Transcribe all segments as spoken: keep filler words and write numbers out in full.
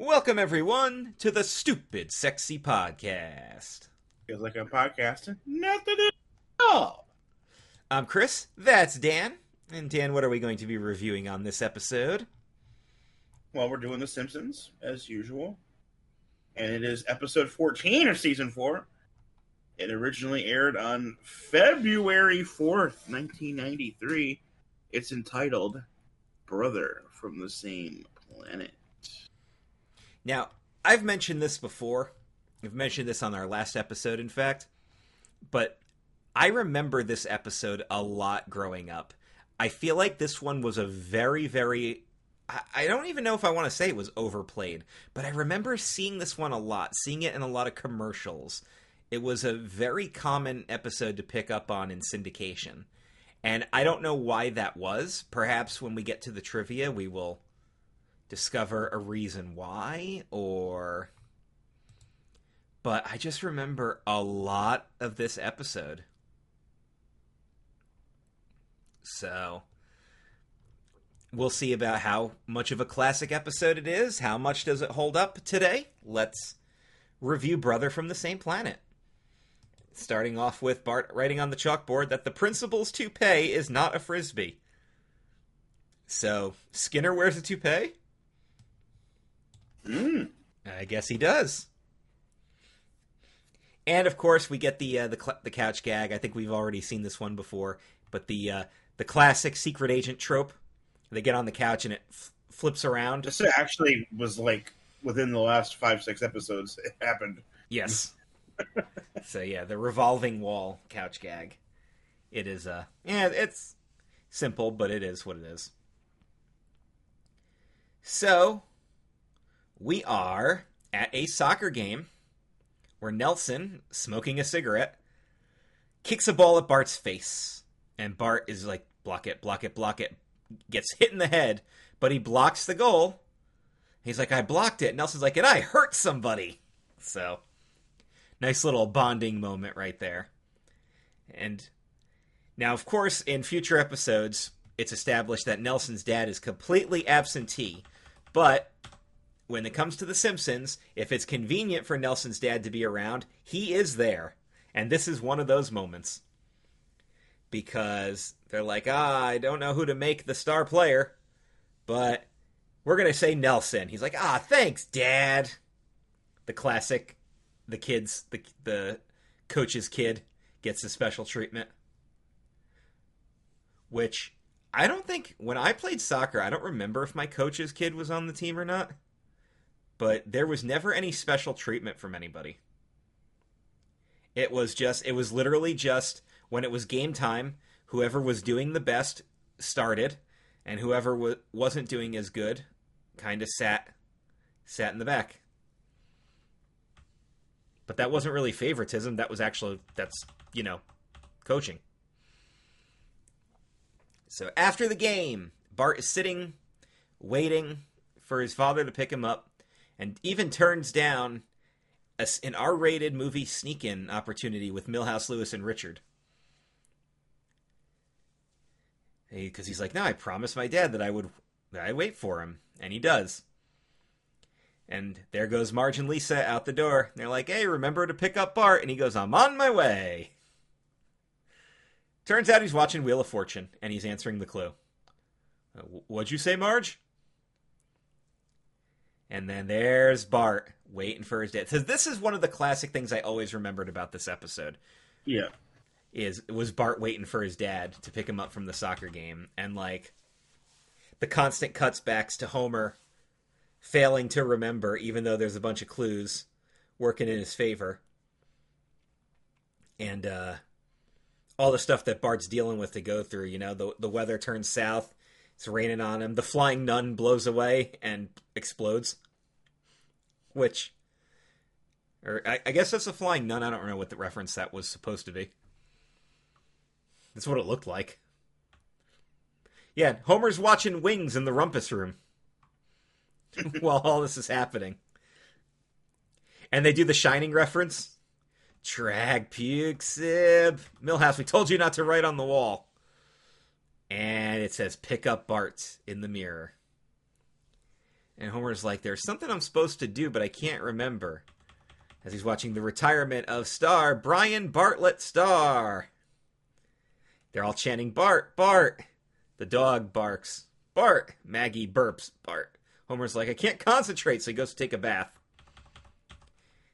Welcome, everyone, to the Stupid Sexy Podcast. Feels like I'm podcasting. Nothing at all. I'm Chris. That's Dan. And Dan, what are we going to be reviewing on this episode? Well, we're doing The Simpsons, as usual. And it is episode fourteen of season four. It originally aired on February fourth, nineteen ninety-three. It's entitled Brother from the Same Planet. Now, I've mentioned this before. I've mentioned this on our last episode, in fact. But I remember this episode a lot growing up. I feel like this one was a very, very... I don't even know if I want to say it was overplayed. But I remember seeing this one a lot. Seeing it in a lot of commercials. It was a very common episode to pick up on in syndication. And I don't know why that was. Perhaps when we get to the trivia, we will... discover a reason why, or... But I just remember a lot of this episode. So, we'll see about how much of a classic episode it is. How much does it hold up today? Let's review Brother from the Same Planet. Starting off with Bart writing on the chalkboard that the principal's toupee is not a frisbee. So, Skinner wears a toupee? Mm. I guess he does. And of course, we get the uh, the cl- the couch gag. I think we've already seen this one before, but the uh, the classic secret agent trope. They get on the couch and it f- flips around. This actually was like within the last five six episodes. It happened. Yes. So yeah, the revolving wall couch gag. It is uh yeah, it's simple, but it is what it is. So. We are at a soccer game where Nelson, smoking a cigarette, kicks a ball at Bart's face. And Bart is like, block it, block it, block it. Gets hit in the head, but he blocks the goal. He's like, I blocked it. Nelson's like, and I hurt somebody. So, nice little bonding moment right there. And now, of course, in future episodes, it's established that Nelson's dad is completely absentee. But... when it comes to The Simpsons, if it's convenient for Nelson's dad to be around, he is there. And this is one of those moments. Because they're like, ah, I don't know who to make the star player, but we're going to say Nelson. He's like, ah, thanks, Dad. The classic, the kids, the, the coach's kid gets the special treatment. Which, I don't think, when I played soccer, I don't remember if my coach's kid was on the team or not. But there was never any special treatment from anybody. It was just, it was literally just when it was game time, whoever was doing the best started, and whoever w- wasn't doing as good kind of sat, sat in the back. But that wasn't really favoritism. That was actually, that's, you know, coaching. So after the game, Bart is sitting, waiting for his father to pick him up. And even turns down a, an R-rated movie sneak-in opportunity with Milhouse Lewis and Richard. Because he, he's like, no, I promised my dad that I would that I wait for him. And he does. And there goes Marge and Lisa out the door. They're like, hey, remember to pick up Bart. And he goes, I'm on my way. Turns out he's watching Wheel of Fortune, and he's answering the clue. What'd you say, Marge? And then there's Bart waiting for his dad. So this is one of the classic things I always remembered about this episode. Yeah. Is was Bart waiting for his dad to pick him up from the soccer game. And, like, the constant cuts backs to Homer failing to remember, even though there's a bunch of clues working in his favor. And uh, all the stuff that Bart's dealing with to go through, you know, the the weather turns south. It's raining on him. The flying nun blows away and explodes. Which, or I, I guess that's a flying nun. I don't know what the reference that was supposed to be. That's what it looked like. Yeah, Homer's watching Wings in the rumpus room while all this is happening. And they do the Shining reference. Drag, puke, sib. Milhouse, we told you not to write on the wall. And it says, pick up Bart in the mirror. And Homer's like, there's something I'm supposed to do, but I can't remember. As he's watching the retirement of star Brian Bartlett Starr. They're all chanting, Bart, Bart. The dog barks, Bart. Maggie burps, Bart. Homer's like, I can't concentrate, so he goes to take a bath.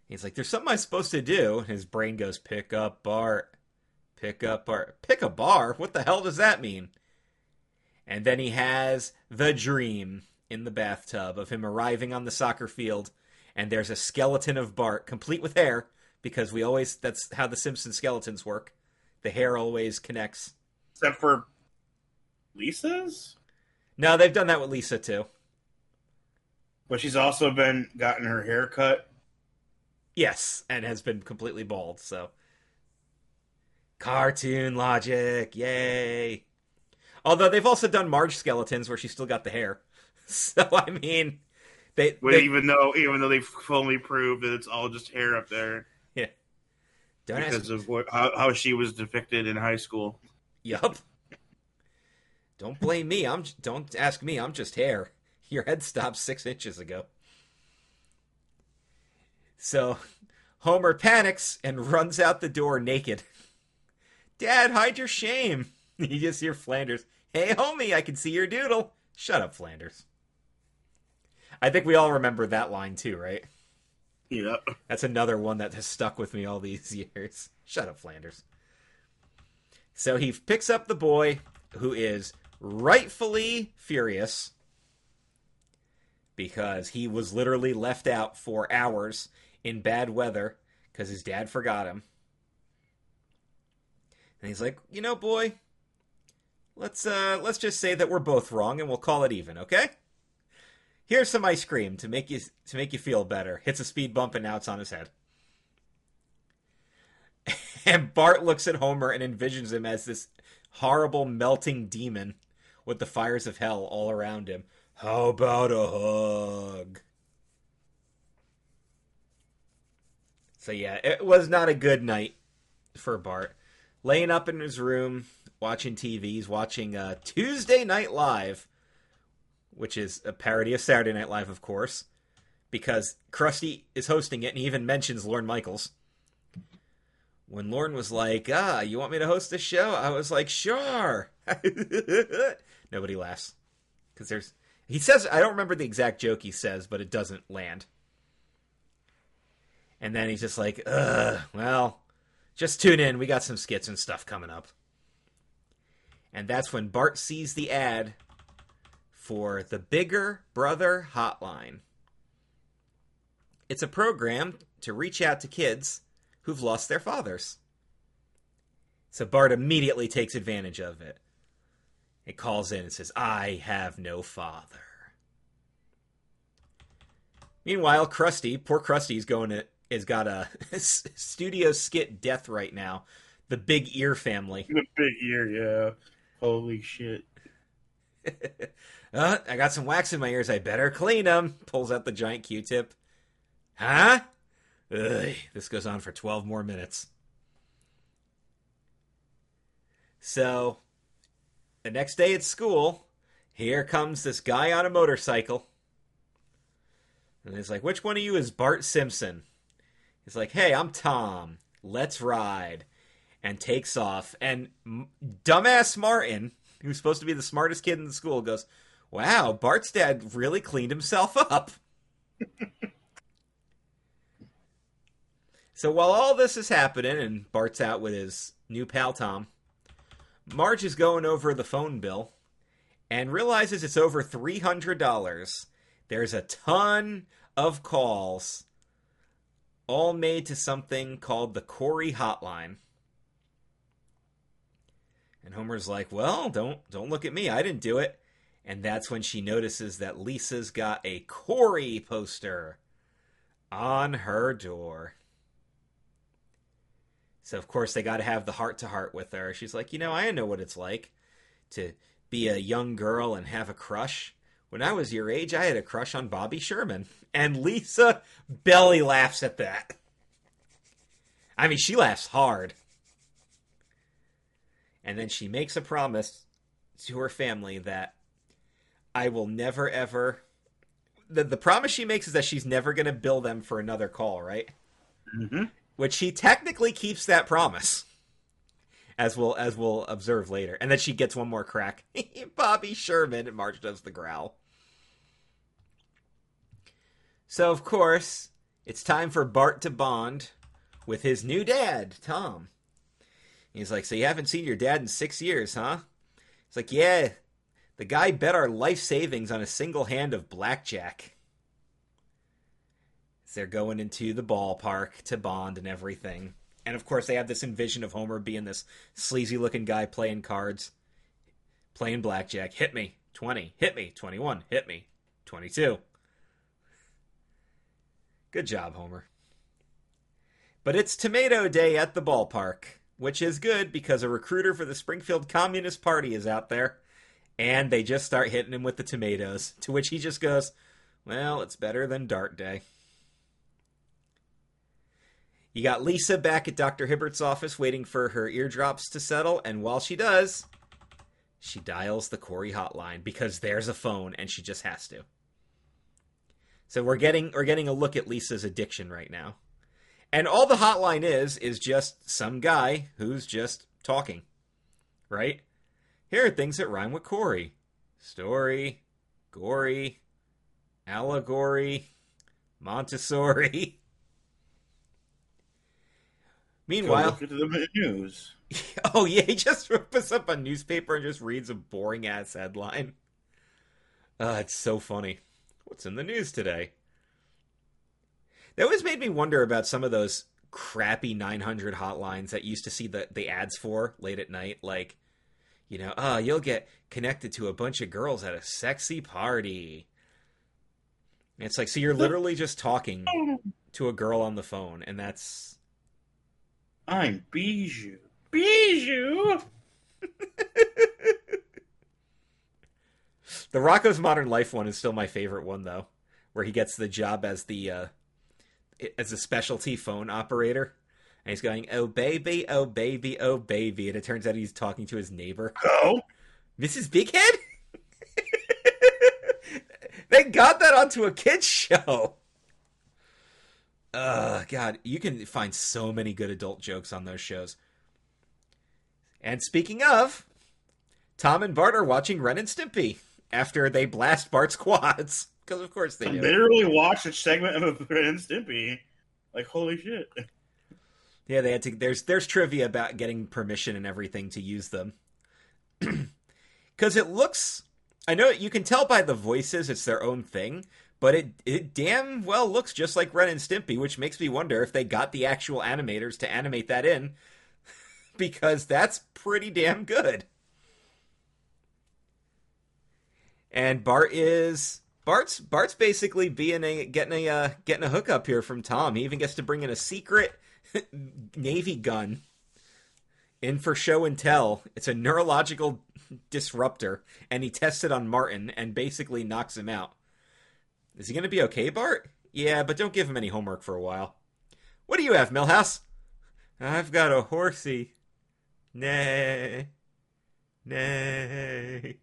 He's like, there's something I'm supposed to do. And his brain goes, pick up Bart. Pick up Bart. Pick a bar? What the hell does that mean? And then he has the dream in the bathtub of him arriving on the soccer field. And there's a skeleton of Bart, complete with hair, because we always, that's how the Simpsons skeletons work. The hair always connects. Except for Lisa's? No, they've done that with Lisa, too. But she's also been, gotten her hair cut. Yes, and has been completely bald, so. Cartoon logic, yay. Although they've also done Marge skeletons where she's still got the hair. So, I mean... They, Wait, they, even though even though they've fully proved that it's all just hair up there. Yeah. Don't because ask me. of what, how, how she was depicted in high school. Yup. Don't blame me. I'm Don't ask me. I'm just hair. Your head stopped six inches ago. So Homer panics and runs out the door naked. Dad, hide your shame. You just hear Flanders. Hey, homie, I can see your doodle. Shut up, Flanders. I think we all remember that line too, right? Yeah. That's another one that has stuck with me all these years. Shut up, Flanders. So he picks up the boy, who is rightfully furious because he was literally left out for hours in bad weather because his dad forgot him. And he's like, you know, boy, let's uh, let's just say that we're both wrong and we'll call it even, okay? Here's some ice cream to make you to make you feel better. Hits a speed bump, and now it's on his head. And Bart looks at Homer and envisions him as this horrible melting demon with the fires of hell all around him. How about a hug? So yeah, it was not a good night for Bart. Laying up in his room, watching T V. He's watching uh, Tuesday Night Live, which is a parody of Saturday Night Live, of course, because Krusty is hosting it, and he even mentions Lorne Michaels. When Lorne was like, ah, you want me to host this show? I was like, sure. Nobody laughs. Because there's... He says... I don't remember the exact joke he says, but it doesn't land. And then he's just like, ugh, well, just tune in. We got some skits and stuff coming up. And that's when Bart sees the ad for the Bigger Brother Hotline. It's a program to reach out to kids who've lost their fathers. So Bart immediately takes advantage of it. It calls in and says, I have no father. Meanwhile, Krusty, poor Krusty's going to, has got a studio skit death right now. The Big Ear Family. The Big Ear, yeah. Holy shit. Uh, I got some wax in my ears. I better clean them. Pulls out the giant Q-tip. Huh? Ugh, this goes on for twelve more minutes. So, the next day at school, here comes this guy on a motorcycle. And he's like, which one of you is Bart Simpson? He's like, hey, I'm Tom. Let's ride. And takes off. And dumbass Martin, who's supposed to be the smartest kid in the school, goes, wow, Bart's dad really cleaned himself up. So while all this is happening and Bart's out with his new pal Tom, Marge is going over the phone bill and realizes it's over three hundred dollars. There's a ton of calls, all made to something called the Corey Hotline. And Homer's like, well, don't don't look at me. I didn't do it. And that's when she notices that Lisa's got a Corey poster on her door. So, of course, they got to have the heart-to-heart with her. She's like, you know, I know what it's like to be a young girl and have a crush. When I was your age, I had a crush on Bobby Sherman. And Lisa belly laughs at that. I mean, she laughs hard. And then she makes a promise to her family that I will never, ever... the, the promise she makes is that she's never going to bill them for another call, right? Mm-hmm. Which he technically keeps that promise, as we'll as we'll observe later. And then she gets one more crack. Bobby Sherman, and Marge does the growl. So, of course, it's time for Bart to bond with his new dad, Tom. He's like, so you haven't seen your dad in six years, huh? He's like, yeah, the guy bet our life savings on a single hand of blackjack. So they're going into the ballpark to bond and everything. And, of course, they have this envision of Homer being this sleazy-looking guy playing cards, playing blackjack. Hit me, twenty. Hit me, twenty-one. Hit me, twenty-two. Good job, Homer. But it's tomato day at the ballpark, which is good because a recruiter for the Springfield Communist Party is out there, and they just start hitting him with the tomatoes, to which he just goes, well, it's better than Dart Day. You got Lisa back at Doctor Hibbert's office waiting for her eardrops to settle, and while she does, she dials the Corey hotline because there's a phone and she just has to. So we're getting we're getting a look at Lisa's addiction right now. And all the hotline is, is just some guy who's just talking, right? Here are things that rhyme with Corey. Story, gory, allegory, Montessori. Meanwhile... Go look at the news. Oh, yeah, he just puts up a newspaper and just reads a boring-ass headline. Uh, it's so funny. What's in the news today? That always made me wonder about some of those crappy nine hundred hotlines that you used to see the, the ads for late at night. Like, you know, oh, you'll get connected to a bunch of girls at a sexy party. And it's like, so you're literally just talking to a girl on the phone, and that's... I'm Bijou. Bijou! The Rocco's Modern Life one is still my favorite one, though, where he gets the job as the... Uh, as a specialty phone operator, and he's going, oh baby, oh baby, oh baby, and it turns out he's talking to his neighbor. Oh, Missus Bighead. They got that onto a kids show. Uh god, you can find so many good adult jokes on those shows. And speaking of, Tom and Bart are watching Ren and Stimpy after they blast Bart's quads. Because, of course, they do. I literally watched a segment of Ren and Stimpy. Like, holy shit. Yeah, they had to. There's there's trivia about getting permission and everything to use them. Because it looks... I know you can tell by the voices it's their own thing, but it, it damn well looks just like Ren and Stimpy, which makes me wonder if they got the actual animators to animate that in. Because that's pretty damn good. And Bart is... Bart's Bart's basically being a getting a uh, getting a hookup here from Tom. He even gets to bring in a secret Navy gun in for show and tell. It's a neurological disruptor, and he tests it on Martin and basically knocks him out. Is he going to be okay, Bart? Yeah, but don't give him any homework for a while. What do you have, Milhouse? I've got a horsey. Nay, nay.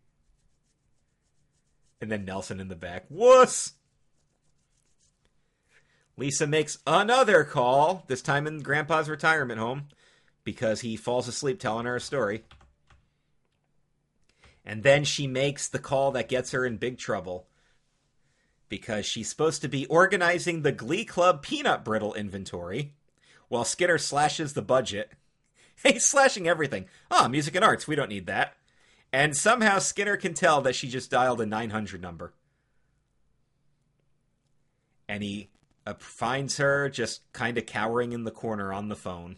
And then Nelson in the back. Wuss! Lisa makes another call, this time in Grandpa's retirement home, because he falls asleep telling her a story. And then she makes the call that gets her in big trouble, because she's supposed to be organizing the Glee Club peanut brittle inventory while Skinner slashes the budget. He's slashing everything. Ah, oh, music and arts, we don't need that. And somehow Skinner can tell that she just dialed a nine hundred number. And he uh, finds her just kind of cowering in the corner on the phone.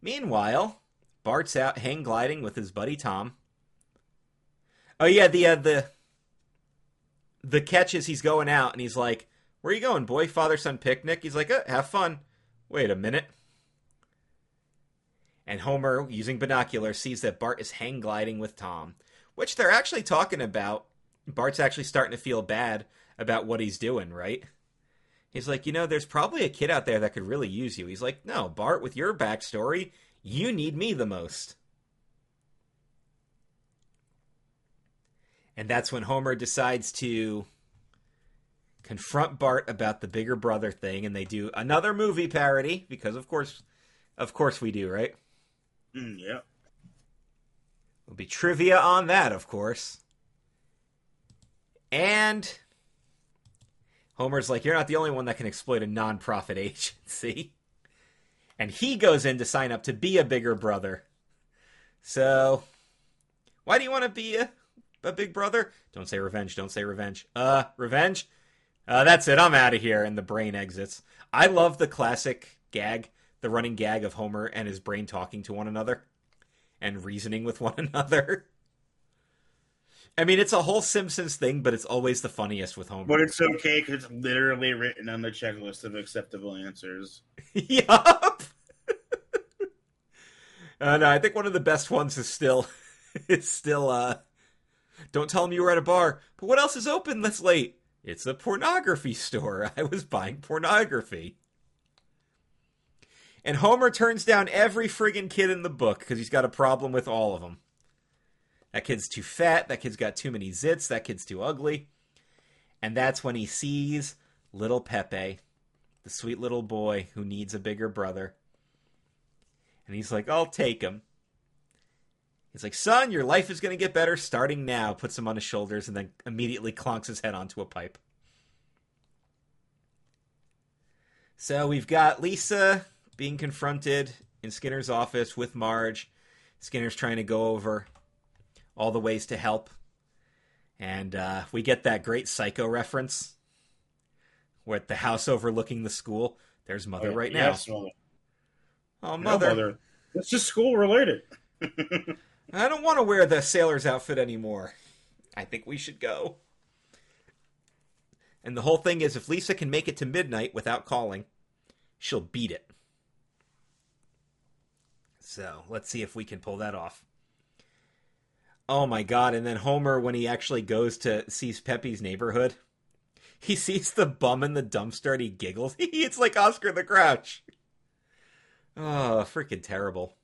Meanwhile, Bart's out hang gliding with his buddy Tom. Oh yeah, the, uh, the, the catch is he's going out and he's like, where are you going, boy? Father-son picnic? He's like, oh, have fun. Wait a minute. And Homer, using binoculars, sees that Bart is hang gliding with Tom, which they're actually talking about. Bart's actually starting to feel bad about what he's doing, right? He's like, you know, there's probably a kid out there that could really use you. He's like, no, Bart, with your backstory, you need me the most. And that's when Homer decides to confront Bart about the Bigger Brother thing, and they do another movie parody, because of course, of course we do, right? Mm, yeah. There'll be trivia on that, of course. And Homer's like, you're not the only one that can exploit a nonprofit agency. And he goes in to sign up to be a Bigger Brother. So, why do you want to be a, a big brother? Don't say revenge, don't say revenge. Uh, revenge? Uh, that's it, I'm out of here. And the brain exits. I love the classic gag, the running gag of Homer and his brain talking to one another and reasoning with one another. I mean, it's a whole Simpsons thing, but it's always the funniest with Homer. But it's okay because it's literally written on the checklist of acceptable answers. Yup. uh, no, I think one of the best ones is still, it's still, uh, don't tell him you were at a bar, but what else is open this late? It's a pornography store. I was buying pornography. And Homer turns down every friggin' kid in the book because he's got a problem with all of them. That kid's too fat. That kid's got too many zits. That kid's too ugly. And that's when he sees little Pepe, the sweet little boy who needs a bigger brother. And he's like, I'll take him. He's like, son, your life is going to get better starting now. Puts him on his shoulders and then immediately clonks his head onto a pipe. So we've got Lisa being confronted in Skinner's office with Marge. Skinner's trying to go over all the ways to help. And uh, we get that great Psycho reference with the house overlooking the school. There's Mother oh, right yes, now. Mother. Oh, Mother. No, Mother. It's just school related. I don't want to wear the sailor's outfit anymore. I think we should go. And the whole thing is, if Lisa can make it to midnight without calling, she'll beat it. So let's see if we can pull that off. Oh my God. And then Homer, when he actually goes to sees Pepe's neighborhood, he sees the bum in the dumpster and he giggles. It's like Oscar the Grouch. Oh, freaking terrible.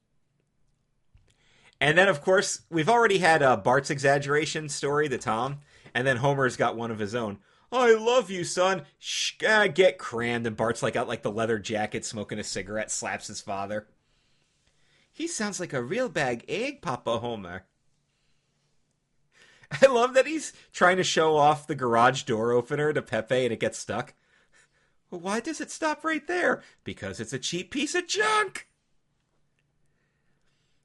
And then, of course, we've already had uh, Bart's exaggeration story, the Tom, and then Homer's got one of his own. I love you, son. Shh, uh, get crammed. And Bart's like out like the leather jacket, smoking a cigarette, slaps his father. He sounds like a real bag egg, Papa Homer. I love that he's trying to show off the garage door opener to Pepe and it gets stuck. Well, why does it stop right there? Because it's a cheap piece of junk.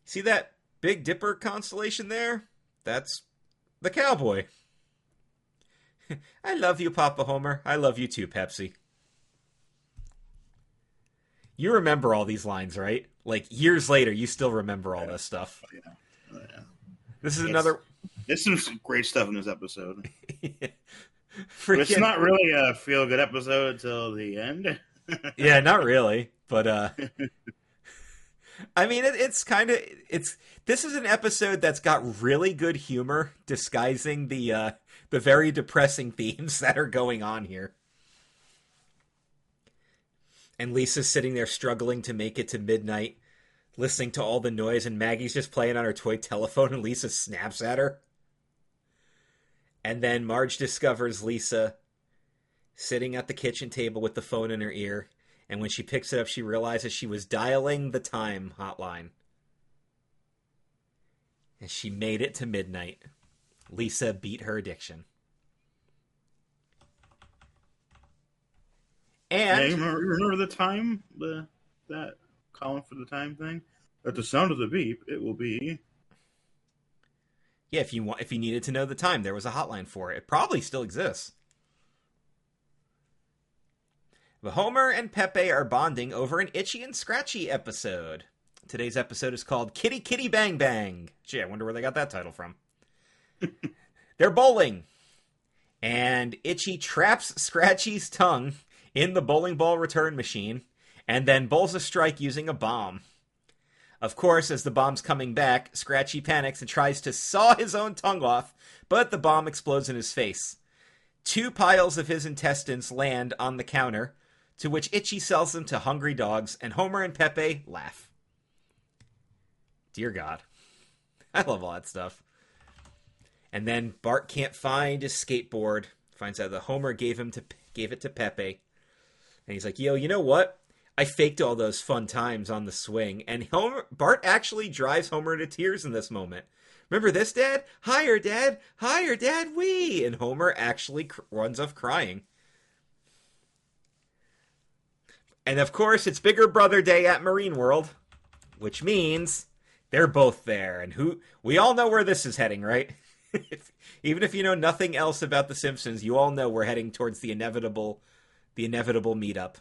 See that Big Dipper constellation there? That's the cowboy. I love you, Papa Homer. I love you too, Pepsi. You remember all these lines, right? Like years later, you still remember all this stuff. Oh, yeah. Oh, yeah. This is it's... another... There's some great stuff in this episode. yeah. It's not really a feel-good episode until the end. yeah, not really. But, uh... I mean, it, it's kind of... it's This is an episode that's got really good humor disguising the uh, the very depressing themes that are going on here. And Lisa's sitting there struggling to make it to midnight, listening to all the noise, and Maggie's just playing on her toy telephone, and Lisa snaps at her. And then Marge discovers Lisa sitting at the kitchen table with the phone in her ear, and when she picks it up, she realizes she was dialing the time hotline. And she made it to midnight. Lisa beat her addiction. And... Hey, remember, remember the time? The, that... Calling for the time thing. At the sound of the beep, it will be. Yeah, if you want, if you needed to know the time, there was a hotline for it. It probably still exists. But Homer and Pepe are bonding over an Itchy and Scratchy episode. Today's episode is called Kitty Kitty Bang Bang. Gee, I wonder where they got that title from. They're bowling, and Itchy traps Scratchy's tongue in the bowling ball return machine. And then bowls a strike using a bomb. Of course, as the bomb's coming back, Scratchy panics and tries to saw his own tongue off, but the bomb explodes in his face. Two piles of his intestines land on the counter, to which Itchy sells them to hungry dogs, and Homer and Pepe laugh. Dear God. I love all that stuff. And then Bart can't find his skateboard. Finds out that Homer gave him to gave it to Pepe. And he's like, yo, you know what? I faked all those fun times on the swing. And Homer, Bart actually drives Homer to tears in this moment. Remember this, Dad? Higher, Dad. Higher, Dad. Wee. And Homer actually cr- runs off crying. And, of course, it's Bigger Brother Day at Marine World, which means they're both there. And who we all know where this is heading, right? if, even if you know nothing else about The Simpsons, you all know we're heading towards the inevitable, the inevitable meetup.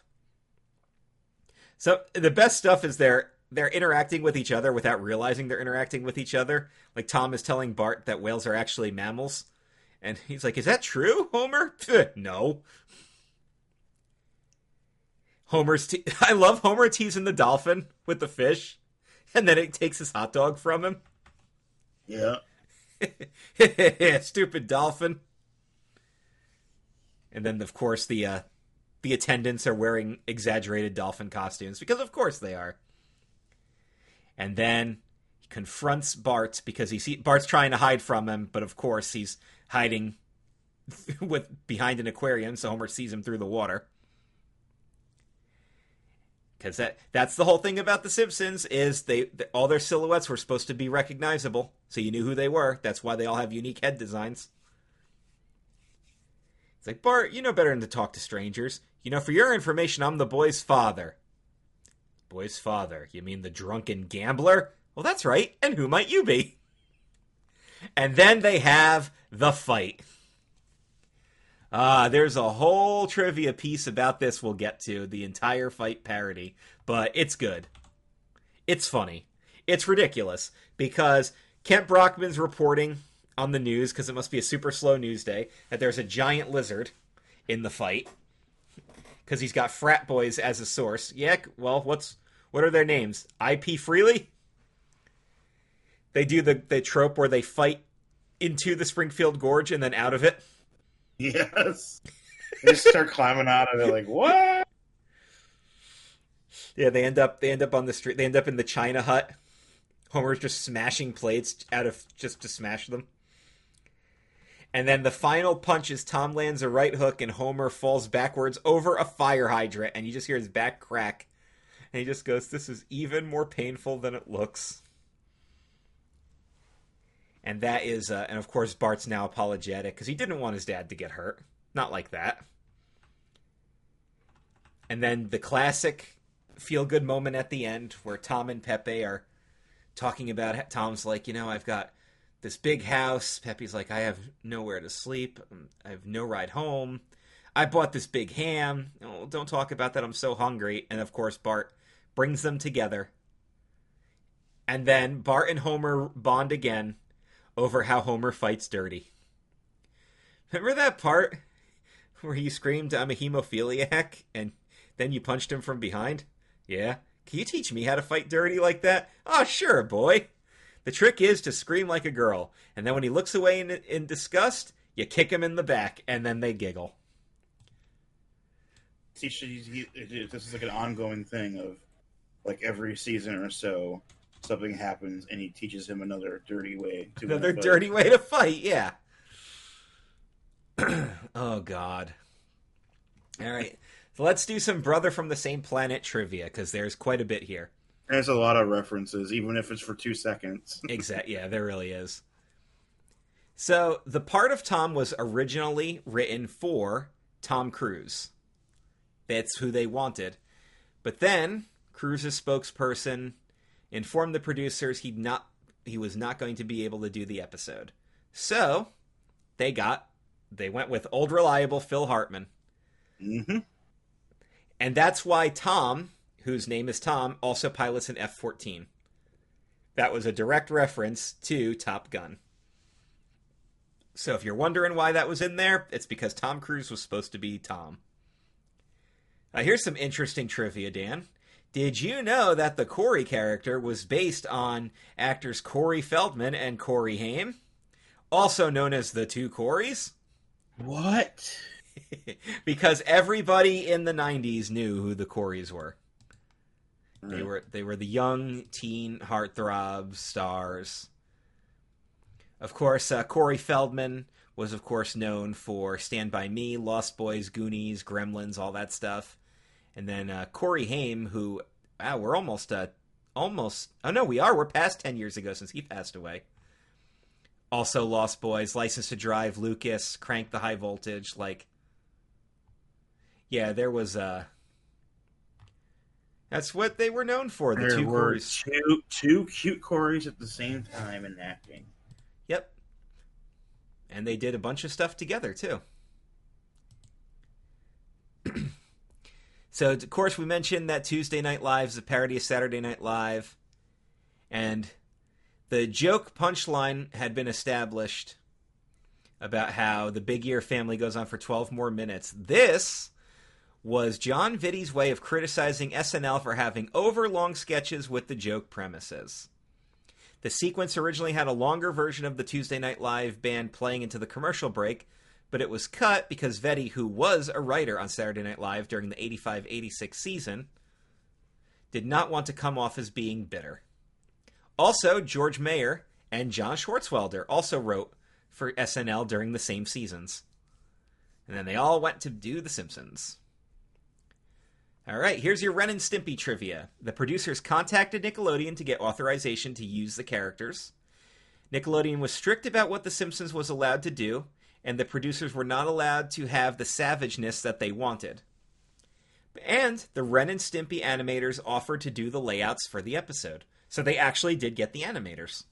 So the best stuff is they're, they're interacting with each other without realizing they're interacting with each other. Like Tom is telling Bart that whales are actually mammals. And he's like, is that true, Homer? No. Homer's te- I love Homer teasing the dolphin with the fish, and then it takes his hot dog from him. Yeah. Stupid dolphin. And then, of course, the uh, the attendants are wearing exaggerated dolphin costumes, because of course they are. And then he confronts Bart, because he see- Bart's trying to hide from him, but of course he's hiding with behind an aquarium, so Homer sees him through the water. Because that, that's the whole thing about The Simpsons, is they, they all their silhouettes were supposed to be recognizable, so you knew who they were. That's why they all have unique head designs. It's like, Bart, you know better than to talk to strangers. You know, for your information, I'm the boy's father. Boy's father? You mean the drunken gambler? Well, that's right. And who might you be? And then they have the fight. Ah, uh, there's a whole trivia piece about this we'll get to, the entire fight parody, but it's good. It's funny. It's ridiculous, because Kent Brockman's reporting on the news, because it must be a super slow news day, that there's a giant lizard in the fight, because he's got frat boys as a source. Yeah, well, what's what are their names? I P Freely? They do the, the trope where they fight into the Springfield Gorge and then out of it. Yes. They just start climbing out of it like, what? Yeah, they end up they end up on the street. They end up in the China Hut. Homer's just smashing plates out of just to smash them. And then the final punch is Tom lands a right hook and Homer falls backwards over a fire hydrant, and you just hear his back crack. And he just goes, "This is even more painful than it looks." And that is, uh, and of course, Bart's now apologetic because he didn't want his dad to get hurt. Not like that. And then the classic feel-good moment at the end where Tom and Pepe are talking about it. Tom's like, you know, I've got this big house. Pepe's like, I have nowhere to sleep. I have no ride home. I bought this big ham. Oh, don't talk about that. I'm so hungry. And of course, Bart brings them together. And then Bart and Homer bond again over how Homer fights dirty. Remember that part where he screamed, I'm a hemophiliac, and then you punched him from behind? Yeah. Can you teach me how to fight dirty like that? Oh, sure, boy. The trick is to scream like a girl, and then when he looks away in, in disgust, you kick him in the back, and then they giggle. See, he, he, this is like an ongoing thing of, like, every season or so, something happens, and he teaches him another dirty way to another dirty way to fight. Yeah. Oh God. All right, so let's do some Brother from the Same Planet trivia, because there's quite a bit here. There's a lot of references, even if it's for two seconds. Exactly. Yeah, there really is. So the part of Tom was originally written for Tom Cruise. That's who they wanted, but then Cruise's spokesperson informed the producers he'd not he was not going to be able to do the episode. So they got they went with old reliable Phil Hartman. Mm-hmm. And that's why Tom, whose name is Tom, also pilots an F fourteen. That was a direct reference to Top Gun. So if you're wondering why that was in there, it's because Tom Cruise was supposed to be Tom. Now, here's some interesting trivia, Dan. Did you know that the Corey character was based on actors Corey Feldman and Corey Haim, also known as the Two Coreys? What? Because everybody in the nineties knew who the Coreys were. Right. They were they were the young teen heartthrob stars. Of course, uh, Corey Feldman was, of course, known for Stand By Me, Lost Boys, Goonies, Gremlins, all that stuff. And then uh, Corey Haim, who, wow, we're almost, uh, almost, oh no, we are, we're past ten years ago since he passed away. Also Lost Boys, License to Drive, Lucas, Crank the High Voltage, like, yeah, there was, uh, that's what they were known for, the there two were Coreys. Two, two cute Coreys at the same time in acting. Yep. And they did a bunch of stuff together, too. So, of course, we mentioned that Tuesday Night Live is a parody of Saturday Night Live. And the joke punchline had been established about how the Big Ear family goes on for twelve more minutes. This was John Vitti's way of criticizing S N L for having overlong sketches with the joke premises. The sequence originally had a longer version of the Tuesday Night Live band playing into the commercial break, but it was cut because Vetti, who was a writer on Saturday Night Live during the eighty-five eighty-six season, did not want to come off as being bitter. Also, George Meyer and John Schwarzwelder also wrote for S N L during the same seasons. And then they all went to do The Simpsons. All right, here's your Ren and Stimpy trivia. The producers contacted Nickelodeon to get authorization to use the characters. Nickelodeon was strict about what The Simpsons was allowed to do, and the producers were not allowed to have the savageness that they wanted. And the Ren and Stimpy animators offered to do the layouts for the episode. So they actually did get the animators.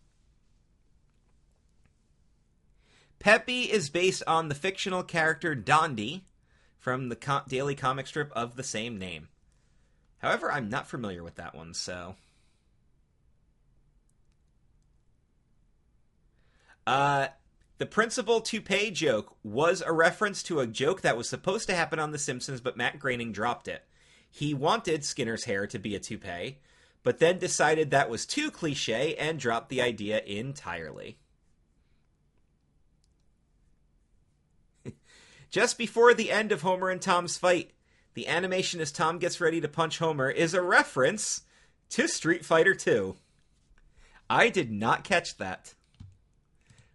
Peppy is based on the fictional character Dondi from the co- daily comic strip of the same name. However, I'm not familiar with that one, so... Uh... The principal toupee joke was a reference to a joke that was supposed to happen on The Simpsons, but Matt Groening dropped it. He wanted Skinner's hair to be a toupee, but then decided that was too cliche and dropped the idea entirely. Just before the end of Homer and Tom's fight, the animation as Tom gets ready to punch Homer is a reference to Street Fighter two. I did not catch that.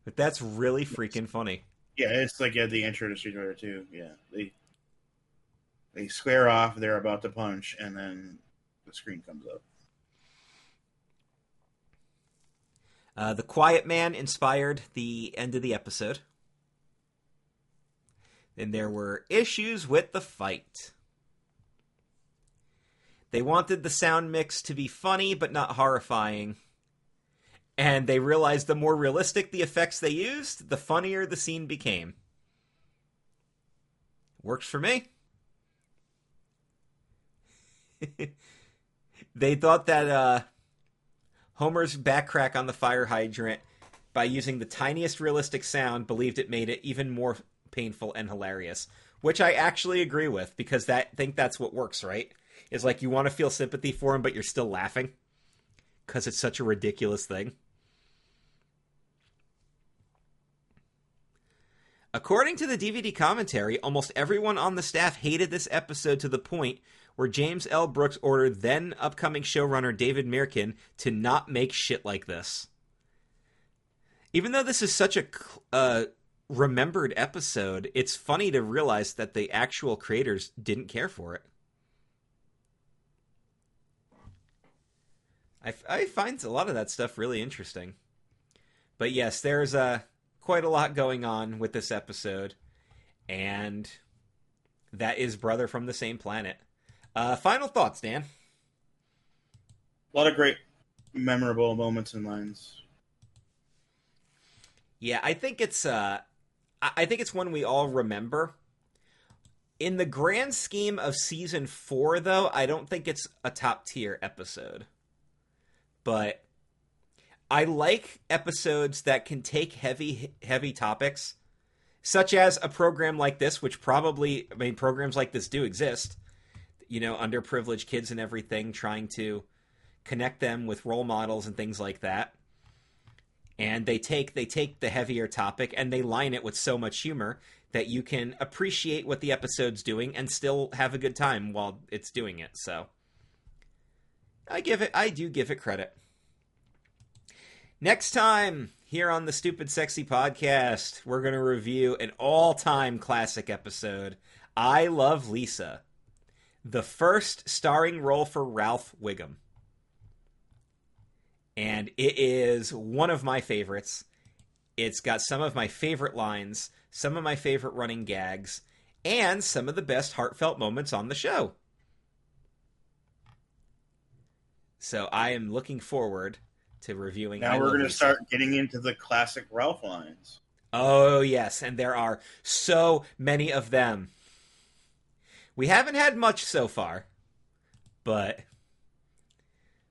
But that's really freaking funny. Yeah, it's like at the intro to Street Fighter two. Yeah, they they square off. They're about to punch, and then the screen comes up. Uh, the Quiet Man inspired the end of the episode. And there were issues with the fight. They wanted the sound mix to be funny, but not horrifying. And they realized the more realistic the effects they used, the funnier the scene became. Works for me. They thought that uh, Homer's back crack on the fire hydrant, by using the tiniest realistic sound, believed it made it even more painful and hilarious. Which I actually agree with, because that I think that's what works, right? Is like you want to feel sympathy for him, but you're still laughing. Because it's such a ridiculous thing. According to the D V D commentary, almost everyone on the staff hated this episode to the point where James L. Brooks ordered then-upcoming showrunner David Mirkin to not make shit like this. Even though this is such a uh, remembered episode, it's funny to realize that the actual creators didn't care for it. I find a lot of that stuff really interesting. But yes, there's uh, quite a lot going on with this episode. And that is Brother from the Same Planet. Uh, final thoughts, Dan? A lot of great memorable moments and lines. Yeah, I think it's uh, I think it's one we all remember. In the grand scheme of season four, though, I don't think it's a top-tier episode. But I like episodes that can take heavy, heavy topics, such as a program like this, which probably, I mean, programs like this do exist, you know, underprivileged kids and everything, trying to connect them with role models and things like that. And they take, they take the heavier topic and they line it with so much humor that you can appreciate what the episode's doing and still have a good time while it's doing it. So I give it, I do give it credit. Next time, here on the Stupid Sexy Podcast, we're going to review an all-time classic episode, I Love Lisa. The first starring role for Ralph Wiggum. And it is one of my favorites. It's got some of my favorite lines, some of my favorite running gags, and some of the best heartfelt moments on the show. So I am looking forward to reviewing. Now we're going to start getting into the classic Ralph lines. Oh, yes. And there are so many of them. We haven't had much so far, but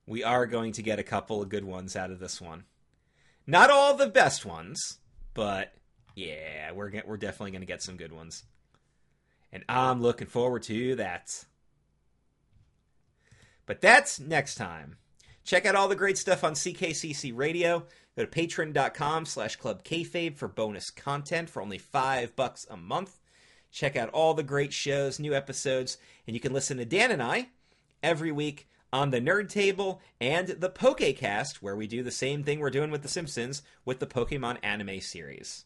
we are going to get a couple of good ones out of this one. Not all the best ones, but yeah, we're get, we're definitely going to get some good ones. And I'm looking forward to that. But that's next time. Check out all the great stuff on C K C C Radio. Go to patreon.com slash club kayfabe for bonus content for only five bucks a month. Check out all the great shows, new episodes, and you can listen to Dan and I every week on the Nerd Table and the Pokecast, where we do the same thing we're doing with The Simpsons with the Pokemon anime series.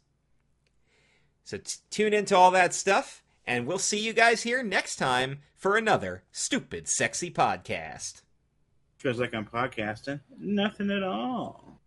So t- tune into all that stuff, and we'll see you guys here next time for another Stupid Sexy Podcast. Feels like I'm podcasting. Nothing at all.